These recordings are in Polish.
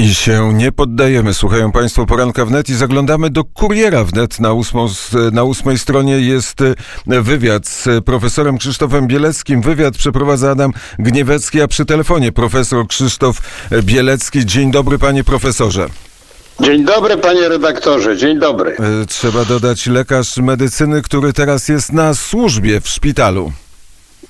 I się nie poddajemy. Słuchają Państwo Poranka WNET i zaglądamy do Kuriera WNET. Na ósmej stronie jest wywiad z profesorem Krzysztofem Bieleckim. Wywiad przeprowadza Adam Gniewecki, a przy telefonie profesor Krzysztof Bielecki. Dzień dobry, panie profesorze. Dzień dobry, panie redaktorze. Dzień dobry. Trzeba dodać lekarz medycyny, który teraz jest na służbie w szpitalu.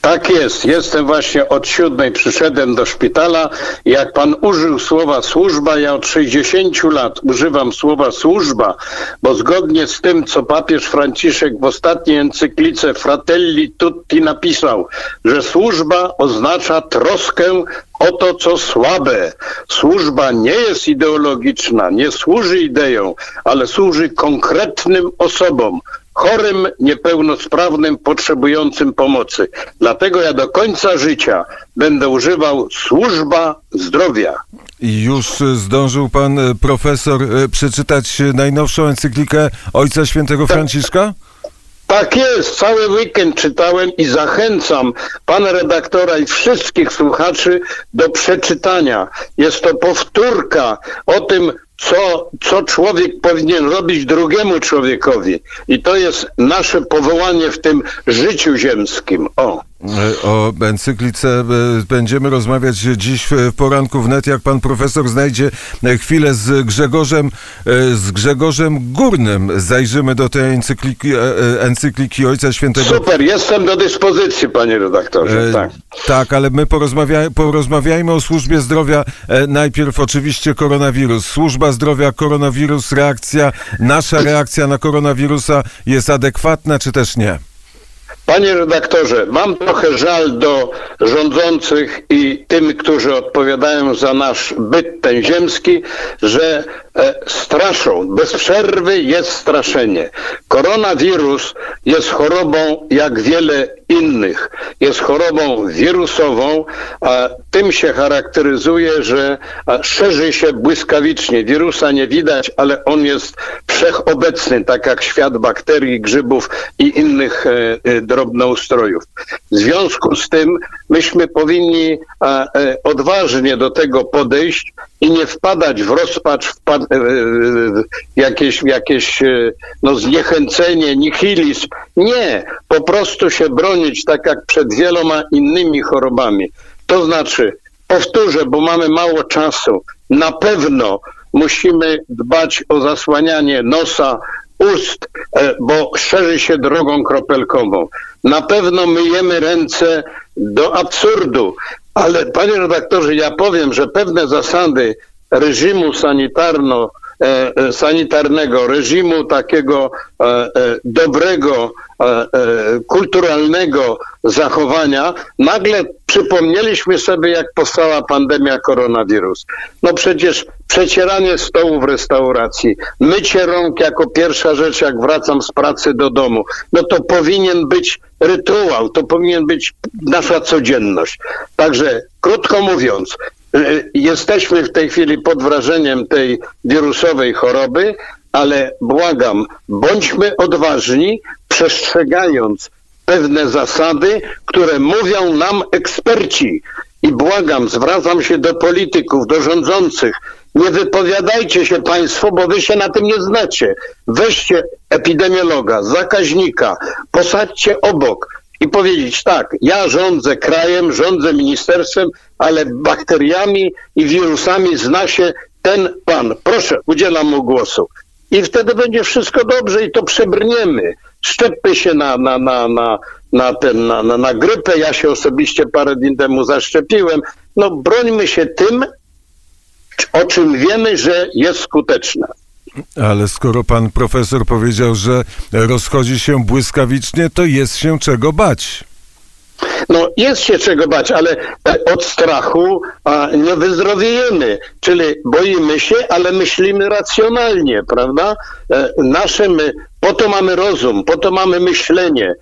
Tak jest. Jestem właśnie od 7:00, przyszedłem do szpitala. Jak pan użył słowa służba, ja od 60 lat używam słowa służba, bo zgodnie z tym, co papież Franciszek w ostatniej encyklice Fratelli Tutti napisał, że służba oznacza troskę o to, co słabe. Służba nie jest ideologiczna, nie służy ideom, ale służy konkretnym osobom. Chorym, niepełnosprawnym, potrzebującym pomocy. Dlatego ja do końca życia będę używał służba zdrowia. I już zdążył pan profesor przeczytać najnowszą encyklikę Ojca Świętego Franciszka? Tak jest, cały weekend czytałem i zachęcam pana redaktora i wszystkich słuchaczy do przeczytania. Jest to powtórka o tym, co człowiek powinien robić drugiemu człowiekowi. I to jest nasze powołanie w tym życiu ziemskim. O encyklice będziemy rozmawiać dziś w Poranku WNET, jak pan profesor znajdzie chwilę z Grzegorzem Górnym. Zajrzymy do tej encykliki Ojca Świętego. Super, jestem do dyspozycji, panie redaktorze. Tak, ale my porozmawiajmy o służbie zdrowia. Najpierw oczywiście koronawirus. Służba zdrowia, koronawirus, nasza reakcja na koronawirusa jest adekwatna czy też nie? Panie redaktorze, mam trochę żal do rządzących i tym, którzy odpowiadają za nasz byt ten ziemski, że straszą. Bez przerwy jest straszenie. Koronawirus jest chorobą jak wiele innych. Jest chorobą wirusową, a tym się charakteryzuje, że szerzy się błyskawicznie. Wirusa nie widać, ale on jest wszechobecny, tak jak świat bakterii, grzybów i innych drobnoustrojów. W związku z tym myśmy powinni odważnie do tego podejść i nie wpadać w rozpacz, jakieś zniechęcenie, nihilizm. Nie, po prostu się bronić tak jak przed wieloma innymi chorobami. To znaczy, powtórzę, bo mamy mało czasu, na pewno musimy dbać o zasłanianie nosa, ust, bo szerzy się drogą kropelkową. Na pewno myjemy ręce do absurdu, ale panie redaktorze, ja powiem, że pewne zasady reżimu sanitarnego, reżimu takiego dobrego, kulturalnego zachowania, nagle przypomnieliśmy sobie, jak powstała pandemia koronawirus. No przecież przecieranie stołu w restauracji, mycie rąk jako pierwsza rzecz, jak wracam z pracy do domu, no to powinien być rytuał, to powinien być nasza codzienność. Także krótko mówiąc, jesteśmy w tej chwili pod wrażeniem tej wirusowej choroby, ale błagam, bądźmy odważni, przestrzegając pewne zasady, które mówią nam eksperci. I błagam, zwracam się do polityków, do rządzących, nie wypowiadajcie się państwo, bo wy się na tym nie znacie. Weźcie epidemiologa, zakaźnika, posadźcie obok. I powiedzieć tak, ja rządzę krajem, rządzę ministerstwem, ale bakteriami i wirusami zna się ten pan. Proszę, udzielam mu głosu. I wtedy będzie wszystko dobrze i to przebrniemy. Szczepmy się na grypę. Ja się osobiście parę dni temu zaszczepiłem. No brońmy się tym, o czym wiemy, że jest skuteczne. Ale skoro pan profesor powiedział, że rozchodzi się błyskawicznie, to jest się czego bać. No jest się czego bać, ale od strachu nie wyzdrowiejemy. Czyli boimy się, ale myślimy racjonalnie, prawda? Po to mamy rozum, po to mamy myślenie.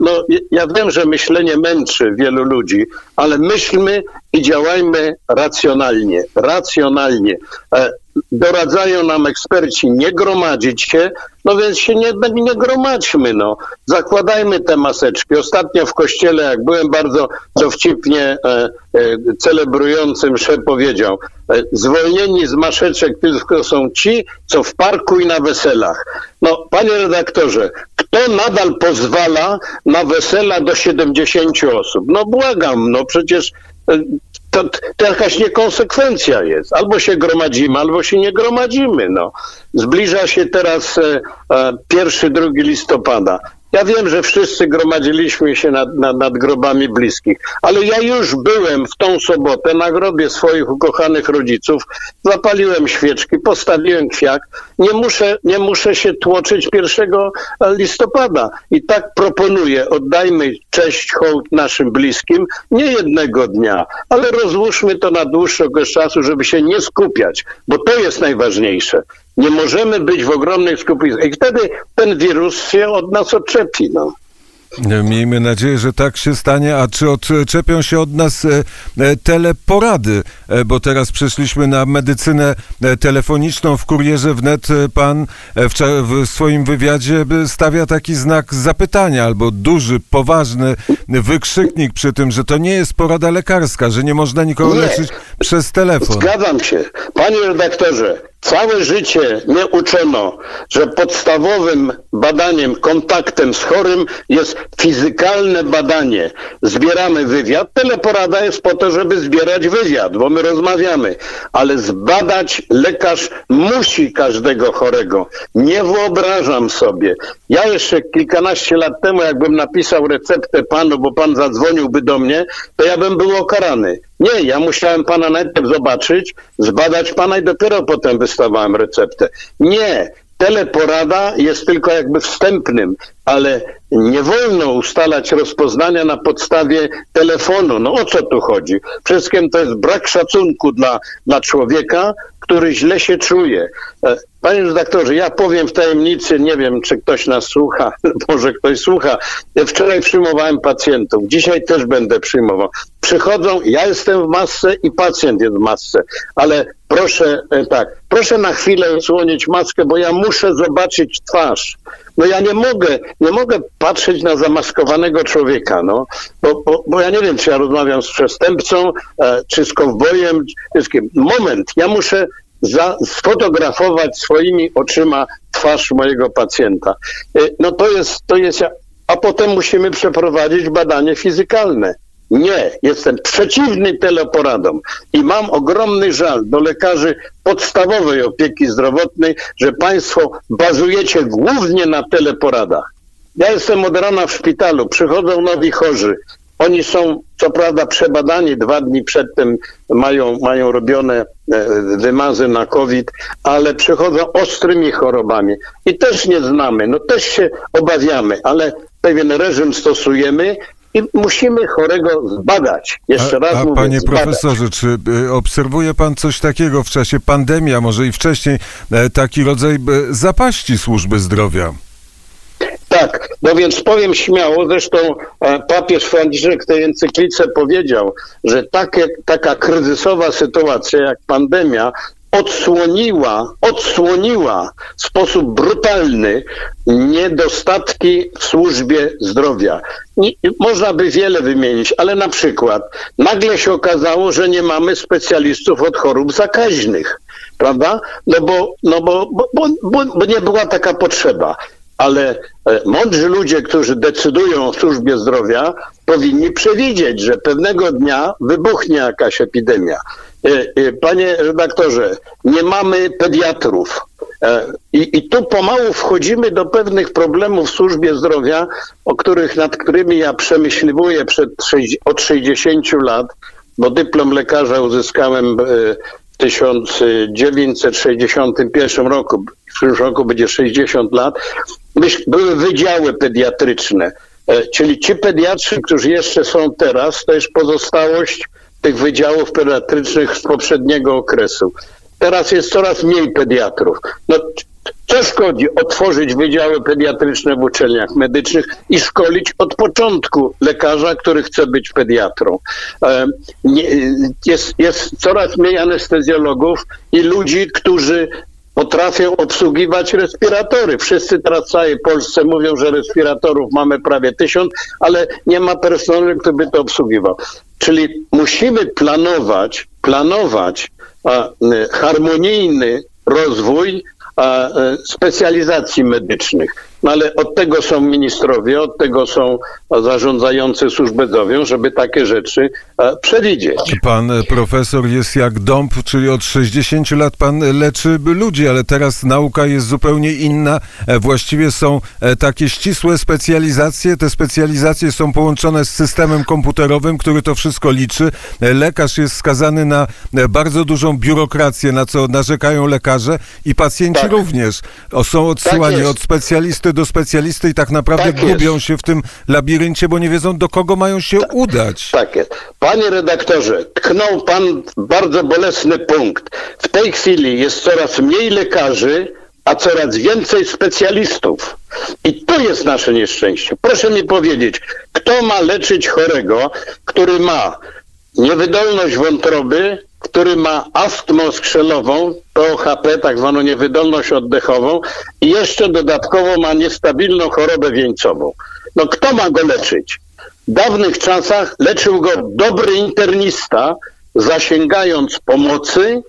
No ja wiem, że myślenie męczy wielu ludzi, ale myślmy i działajmy racjonalnie. doradzają nam eksperci nie gromadzić się, no więc się nie gromadźmy, no. Zakładajmy te maseczki. Ostatnio w kościele, jak byłem, bardzo dowcipnie celebrujący mszę powiedział: zwolnieni z maseczek tylko są ci, co w parku i na weselach. No, panie redaktorze, kto nadal pozwala na wesela do 70 osób? No błagam, no przecież... To jakaś niekonsekwencja jest. Albo się gromadzimy, albo się nie gromadzimy. No. Zbliża się teraz 1-2 listopada. Ja wiem, że wszyscy gromadziliśmy się nad grobami bliskich, ale ja już byłem w tą sobotę na grobie swoich ukochanych rodziców, zapaliłem świeczki, postawiłem kwiat. Nie muszę się tłoczyć 1 listopada. I tak proponuję, oddajmy cześć, hołd naszym bliskim, nie jednego dnia, ale rozłóżmy to na dłuższy okres czasu, żeby się nie skupiać, bo to jest najważniejsze. Nie możemy być w ogromnej skupiznie. I wtedy ten wirus się od nas odczepi. No. Miejmy nadzieję, że tak się stanie. A czy odczepią się od nas teleporady? Bo teraz przeszliśmy na medycynę telefoniczną. W Kurierze WNET pan w swoim wywiadzie stawia taki znak zapytania albo duży, poważny wykrzyknik przy tym, że to nie jest porada lekarska, że nie można nikogo leczyć przez telefon. Zgadzam się. Panie redaktorze, całe życie mnie uczono, że podstawowym badaniem, kontaktem z chorym jest fizykalne badanie. Zbieramy wywiad, teleporada jest po to, żeby zbierać wywiad, bo my rozmawiamy. Ale zbadać lekarz musi każdego chorego. Nie wyobrażam sobie. Ja jeszcze kilkanaście lat temu, jakbym napisał receptę panu, bo pan zadzwoniłby do mnie, to ja bym był okarany. Nie, ja musiałem pana najpierw zobaczyć, zbadać pana i dopiero potem wystawałem receptę. Nie, teleporada jest tylko jakby wstępnym, ale nie wolno ustalać rozpoznania na podstawie telefonu. No o co tu chodzi? Wszystkim to jest brak szacunku dla człowieka, który źle się czuje. Panie redaktorze, ja powiem w tajemnicy, nie wiem, czy ktoś nas słucha, może ktoś słucha. Ja wczoraj przyjmowałem pacjentów, dzisiaj też będę przyjmował. Przychodzą, ja jestem w masce i pacjent jest w masce, ale proszę na chwilę odsłonić maskę, bo ja muszę zobaczyć twarz. No ja nie mogę patrzeć na zamaskowanego człowieka, no, bo ja nie wiem, czy ja rozmawiam z przestępcą, czy z kowbojem, czy z kim. Moment, ja muszę sfotografować swoimi oczyma twarz mojego pacjenta. No to jest, a potem musimy przeprowadzić badanie fizykalne. Nie, jestem przeciwny teleporadom i mam ogromny żal do lekarzy podstawowej opieki zdrowotnej, że państwo bazujecie głównie na teleporadach. Ja jestem od rana w szpitalu, przychodzą nowi chorzy. Oni są, co prawda, przebadani 2 dni przedtem, mają robione wymazy na COVID, ale przychodzą ostrymi chorobami i też nie znamy, no też się obawiamy, ale pewien reżim stosujemy i musimy chorego zbadać. Jeszcze raz mówię, panie profesorze, czy obserwuje pan coś takiego w czasie pandemii, a może i wcześniej, taki rodzaj zapaści służby zdrowia? Tak, no więc powiem śmiało, zresztą papież Franciszek w tej encyklice powiedział, że taka kryzysowa sytuacja jak pandemia odsłoniła w sposób brutalny niedostatki w służbie zdrowia. Można by wiele wymienić, ale na przykład nagle się okazało, że nie mamy specjalistów od chorób zakaźnych, prawda? No bo nie była taka potrzeba. Ale mądrzy ludzie, którzy decydują o służbie zdrowia, powinni przewidzieć, że pewnego dnia wybuchnie jakaś epidemia. Panie redaktorze, nie mamy pediatrów. I tu pomału wchodzimy do pewnych problemów w służbie zdrowia, nad którymi ja przemyśliwuję od 60 lat, bo dyplom lekarza uzyskałem w 1961 roku. W przyszłym roku będzie 60 lat. Były wydziały pediatryczne, czyli ci pediatrzy, którzy jeszcze są teraz, to jest pozostałość tych wydziałów pediatrycznych z poprzedniego okresu. Teraz jest coraz mniej pediatrów. No, Co szkodzi otworzyć wydziały pediatryczne w uczelniach medycznych i szkolić od początku lekarza, który chce być pediatrą? Jest coraz mniej anestezjologów i ludzi, którzy potrafią obsługiwać respiratory. Wszyscy teraz w całej Polsce mówią, że respiratorów mamy prawie 1000, ale nie ma personelu, który by to obsługiwał. Czyli musimy planować harmonijny rozwój specjalizacji medycznych. No ale od tego są ministrowie, od tego są zarządzający służbeczowią, żeby takie rzeczy przewidzieć. Pan profesor jest jak dąb, czyli od 60 lat pan leczy ludzi, ale teraz nauka jest zupełnie inna. Właściwie są takie ścisłe specjalizacje. Te specjalizacje są połączone z systemem komputerowym, który to wszystko liczy. Lekarz jest skazany na bardzo dużą biurokrację, na co narzekają lekarze i pacjenci również. Są odsyłani od specjalisty do specjalisty i tak naprawdę gubią się w tym labiryncie, bo nie wiedzą, do kogo mają się udać. Tak jest. Panie redaktorze, tknął pan bardzo bolesny punkt. W tej chwili jest coraz mniej lekarzy, a coraz więcej specjalistów. I to jest nasze nieszczęście. Proszę mi powiedzieć, kto ma leczyć chorego, który ma niewydolność wątroby, który ma astmę skrzelową, POChP, tak zwaną niewydolność oddechową i jeszcze dodatkowo ma niestabilną chorobę wieńcową. No kto ma go leczyć? W dawnych czasach leczył go dobry internista, zasięgając pomocy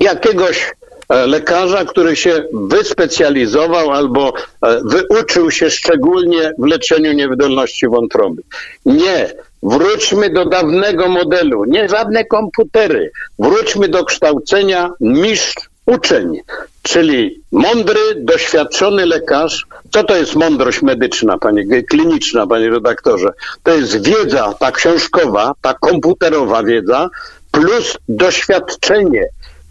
jakiegoś lekarza, który się wyspecjalizował albo wyuczył się szczególnie w leczeniu niewydolności wątroby. Nie. Wróćmy do dawnego modelu, nie żadne komputery. Wróćmy do kształcenia mistrz-uczeń, czyli mądry, doświadczony lekarz. Co to jest mądrość medyczna, kliniczna, panie redaktorze? To jest wiedza, ta książkowa, ta komputerowa wiedza plus doświadczenie.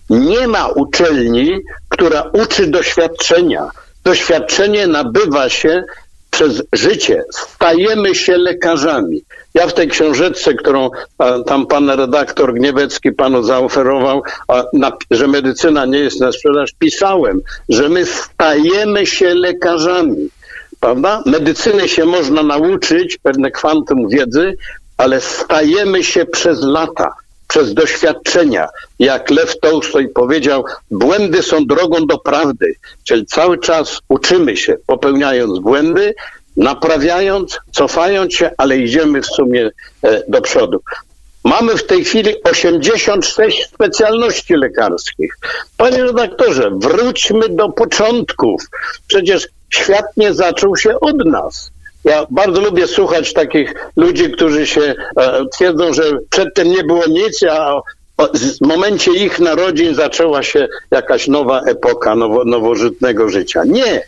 Nie ma uczelni, która uczy doświadczenia. Doświadczenie nabywa się przez życie. Stajemy się lekarzami. Ja w tej książeczce, którą tam pan redaktor Gniewecki panu zaoferował, że medycyna nie jest na sprzedaż, pisałem, że my stajemy się lekarzami. Prawda? Medycyny się można nauczyć, pewne kwantum wiedzy, ale stajemy się przez lata, przez doświadczenia. Jak Lew Tolstoj powiedział, błędy są drogą do prawdy. Czyli cały czas uczymy się, popełniając błędy, naprawiając, cofając się, ale idziemy w sumie do przodu. Mamy w tej chwili 86 specjalności lekarskich. Panie redaktorze, wróćmy do początków. Przecież świat nie zaczął się od nas. Ja bardzo lubię słuchać takich ludzi, którzy się twierdzą, że przedtem nie było nic, a w momencie ich narodzin zaczęła się jakaś nowa epoka nowożytnego życia. Nie.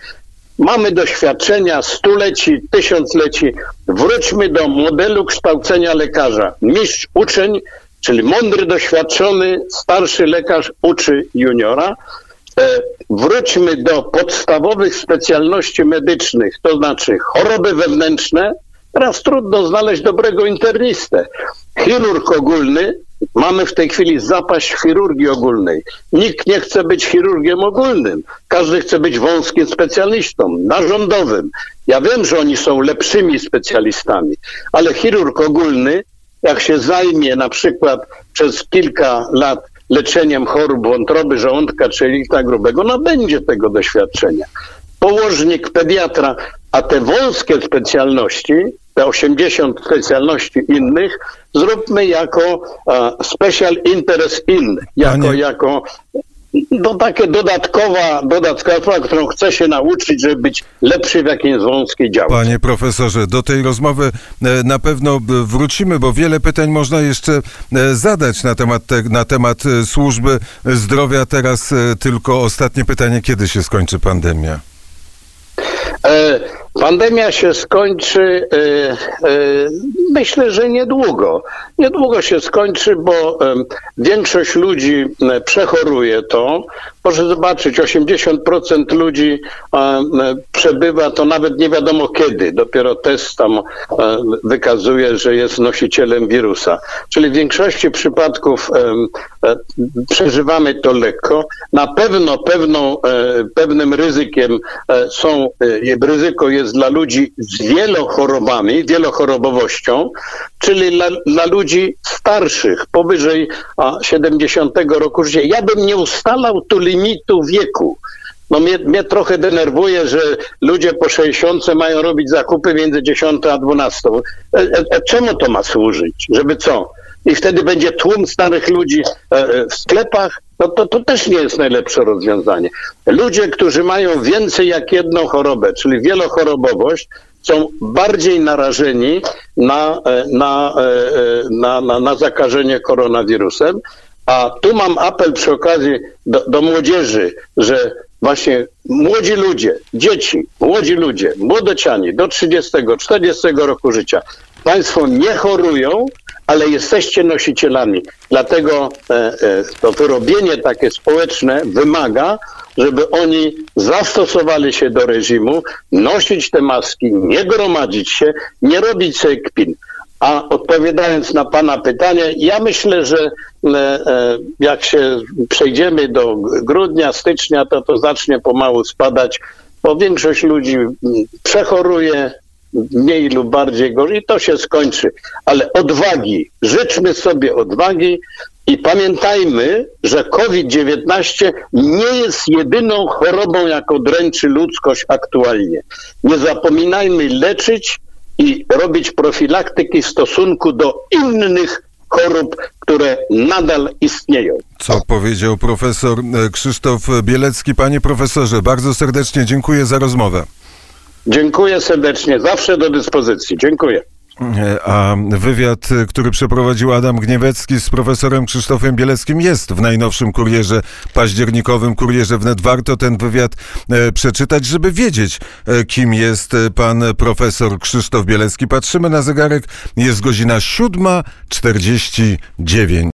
Mamy doświadczenia stuleci, tysiącleci. Wróćmy do modelu kształcenia lekarza. Mistrz uczeń, czyli mądry, doświadczony, starszy lekarz uczy juniora. Wróćmy do podstawowych specjalności medycznych, to znaczy choroby wewnętrzne. Teraz trudno znaleźć dobrego internistę. Chirurg ogólny. Mamy w tej chwili zapaść chirurgii ogólnej. Nikt nie chce być chirurgiem ogólnym. Każdy chce być wąskim specjalistą, narządowym. Ja wiem, że oni są lepszymi specjalistami, ale chirurg ogólny, jak się zajmie na przykład przez kilka lat leczeniem chorób wątroby, żołądka czy jelita grubego, no będzie tego doświadczenia. Położnik, pediatra, a te wąskie specjalności, te 80 specjalności innych, zróbmy jako special interest in, no takie dodatkowa, którą chce się nauczyć, żeby być lepszy w jakiejś wąskiej działce. Panie profesorze, do tej rozmowy na pewno wrócimy, bo wiele pytań można jeszcze zadać na temat służby zdrowia. Teraz tylko ostatnie pytanie, kiedy się skończy pandemia? Pandemia się skończy, myślę, że niedługo. Niedługo się skończy, bo większość ludzi przechoruje to. Proszę zobaczyć, 80% ludzi przebywa to nawet nie wiadomo kiedy. Dopiero test tam wykazuje, że jest nosicielem wirusa. Czyli w większości przypadków przeżywamy to lekko. Na pewno pewnym ryzykiem ryzyko jest dla ludzi z wielochorobami, wielochorobowością, czyli dla ludzi starszych, powyżej 70 roku życia. Ja bym nie ustalał tu limitu wieku. No mnie trochę denerwuje, że ludzie po 60 mają robić zakupy między 10 a 12. Czemu to ma służyć? Żeby co? I wtedy będzie tłum starych ludzi w sklepach. No to też nie jest najlepsze rozwiązanie. Ludzie, którzy mają więcej jak jedną chorobę, czyli wielochorobowość, są bardziej narażeni na zakażenie koronawirusem. A tu mam apel przy okazji do młodzieży, że właśnie młodzi ludzie, dzieci, młodociani do 30-40 roku życia, państwo nie chorują, ale jesteście nosicielami. Dlatego to wyrobienie takie społeczne wymaga, żeby oni zastosowali się do reżimu, nosić te maski, nie gromadzić się, nie robić sobie kpin. A odpowiadając na pana pytanie, ja myślę, że jak się przejdziemy do grudnia, stycznia, to zacznie pomału spadać, bo większość ludzi przechoruje, mniej lub bardziej gorzej, to się skończy. Ale odwagi, życzmy sobie odwagi i pamiętajmy, że COVID-19 nie jest jedyną chorobą, jaką dręczy ludzkość aktualnie. Nie zapominajmy leczyć i robić profilaktyki w stosunku do innych chorób, które nadal istnieją. Co powiedział profesor Krzysztof Bielecki. Panie profesorze, bardzo serdecznie dziękuję za rozmowę. Dziękuję serdecznie. Zawsze do dyspozycji. Dziękuję. A wywiad, który przeprowadził Adam Gniewecki z profesorem Krzysztofem Bieleckim, jest w najnowszym kurierze październikowym, kurierze WNET. Warto ten wywiad przeczytać, żeby wiedzieć, kim jest pan profesor Krzysztof Bielecki. Patrzymy na zegarek, jest godzina 7:49.